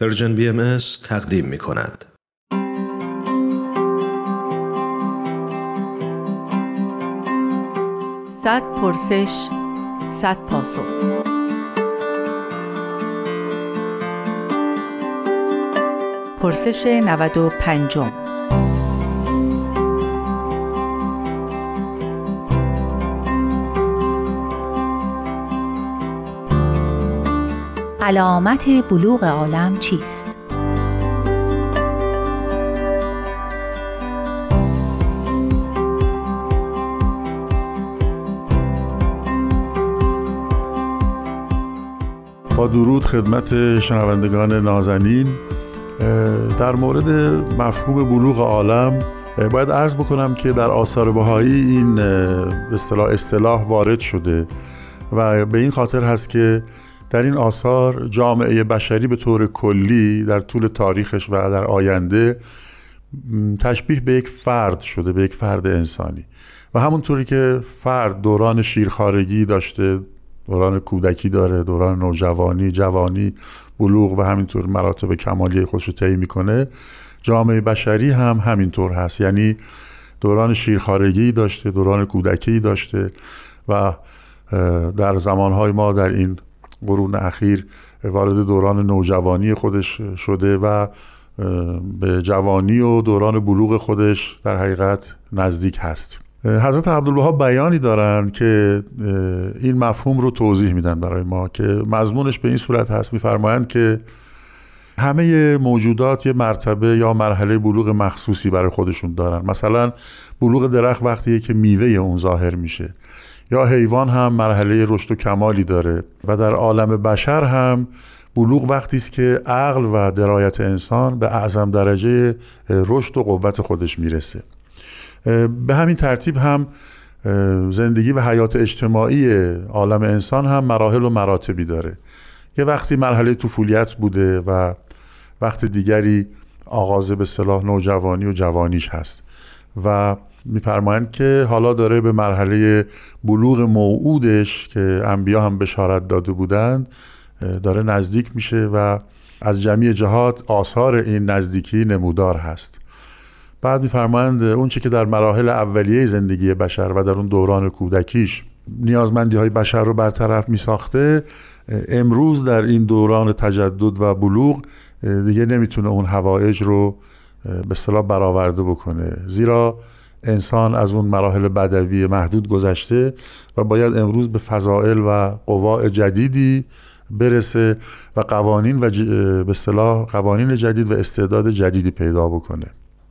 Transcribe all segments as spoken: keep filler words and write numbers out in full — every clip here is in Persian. پرژن بی ام اس تقدیم می کند. صد پرسش، صد پاسخ. پرسش نود و پنج. علامت بلوغ عالم چیست؟ با درود خدمت شنوندگان نازنین. در مورد مفهوم بلوغ عالم باید عرض بکنم که در آثار بهایی این اصطلاح اصطلاح وارد شده و به این خاطر هست که در این آثار جامعه بشری به طور کلی در طول تاریخش و در آینده تشبیه به یک فرد شده، به یک فرد انسانی. و همونطوری که فرد دوران شیرخوارگی داشته، دوران کودکی داره، دوران نوجوانی، جوانی، بلوغ و همینطور مراتب کمالی خودش رو طی میکنه، جامعه بشری هم همینطور هست. یعنی دوران شیرخوارگی داشته، دوران کودکی داشته و در زمانهای ما در این قرون اخیر وارد دوران نوجوانی خودش شده و به جوانی و دوران بلوغ خودش در حقیقت نزدیک هست. حضرت عبدالبها بیانی دارن که این مفهوم رو توضیح میدن برای ما که مضمونش به این صورت هست. میفرمایند که همه موجودات یه مرتبه یا مرحله بلوغ مخصوصی برای خودشون دارن. مثلا بلوغ درخت وقتیه که میوه اون ظاهر میشه، یا حیوان هم مرحله رشد و کمالی داره، و در عالم بشر هم بلوغ وقتی است که عقل و درایت انسان به اعظم درجه رشد و قوت خودش میرسه. به همین ترتیب هم زندگی و حیات اجتماعی عالم انسان هم مراحل و مراتبی داره. یه وقتی مرحله طفولیت بوده و وقت دیگری آغاز به اصطلاح نوجوانی و جوانیش هست و می‌فرمایند که حالا داره به مرحله بلوغ موعودش که انبیا هم بشارت داده بودند داره نزدیک میشه و از جمیع جهات آثار این نزدیکی نمودار هست. بعد می‌فرمایند اون چه که در مراحل اولیه زندگی بشر و در اون دوران کودکیش نیازمندی‌های بشر رو برطرف می‌ساخته، امروز در این دوران تجدد و بلوغ دیگه نمیتونه اون حوایج رو به اصطلاح برآورده بکنه، زیرا انسان از اون مراحل بدوی محدود گذشته و باید امروز به فضائل و قوای جدیدی برسه و قوانین و ج... به اصطلاح قوانین جدید و استعداد جدیدی پیدا بکنه.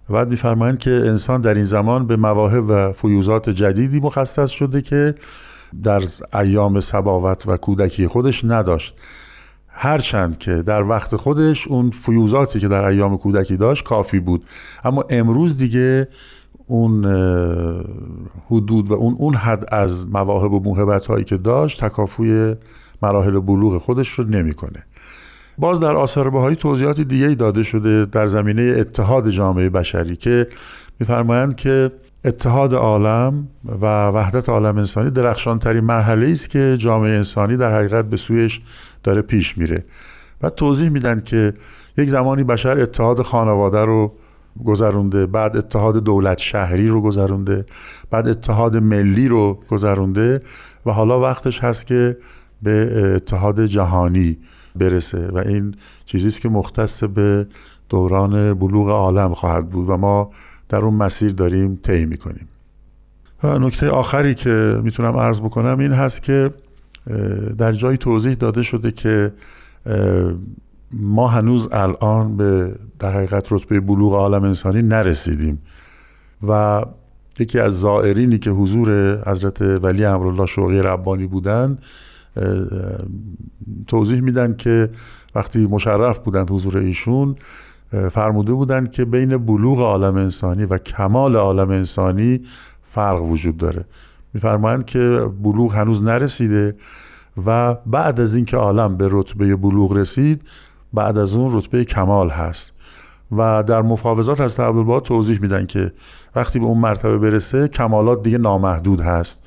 بعد می‌فرمایند که انسان در این زمان به مواهب و فیوزات جدیدی مختص شده که در ایام سباوت و کودکی خودش نداشت، هرچند که در وقت خودش اون فیوزاتی که در ایام کودکی داشت کافی بود، اما امروز دیگه اون حدود و اون اون حد از مواهب و موهبت هایی که داشت تکافوی مراحل بلوغ خودش رو نمی‌کنه. باز در آثار بهایی توضیحات دیگه‌ای داده شده در زمینه اتحاد جامعه بشری که می‌فرمایند که اتحاد عالم و وحدت عالم انسانی درخشان‌ترین مرحله‌ای است که جامعه انسانی در حقیقت به سویش داره پیش میره. بعد توضیح میدن که یک زمانی بشر اتحاد خانواده رو گذرونده، بعد اتحاد دولت شهری رو گذرونده، بعد اتحاد ملی رو گذرونده و حالا وقتش هست که به اتحاد جهانی برسه و این چیزیست که مختص به دوران بلوغ عالم خواهد بود و ما در اون مسیر داریم طی می‌کنیم. نکته آخری که میتونم عرض بکنم این هست که در جایی توضیح داده شده که ما هنوز الان به در حقیقت رتبه بلوغ عالم انسانی نرسیدیم و یکی از زائرینی که حضور حضرت ولی امر الله شوقی ربانی بودند توضیح میدن که وقتی مشرف بودند حضور ایشون فرموده بودند که بین بلوغ عالم انسانی و کمال عالم انسانی فرق وجود داره. میفرمایند که بلوغ هنوز نرسیده و بعد از اینکه عالم به رتبه بلوغ رسید بعد از اون رتبه کمال هست و در مفاوضات از عبدالبها توضیح میدن که وقتی به اون مرتبه برسه کمالات دیگه نامحدود هست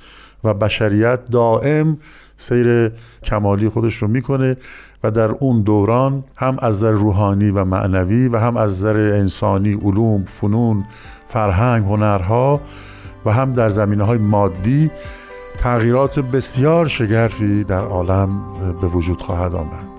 و بشریت دائم سیر کمالی خودش رو میکنه و در اون دوران هم از نظر روحانی و معنوی و هم از نظر انسانی علوم، فنون، فرهنگ، هنرها و هم در زمینه‌های مادی تغییرات بسیار شگرفی در عالم به وجود خواهد آمد.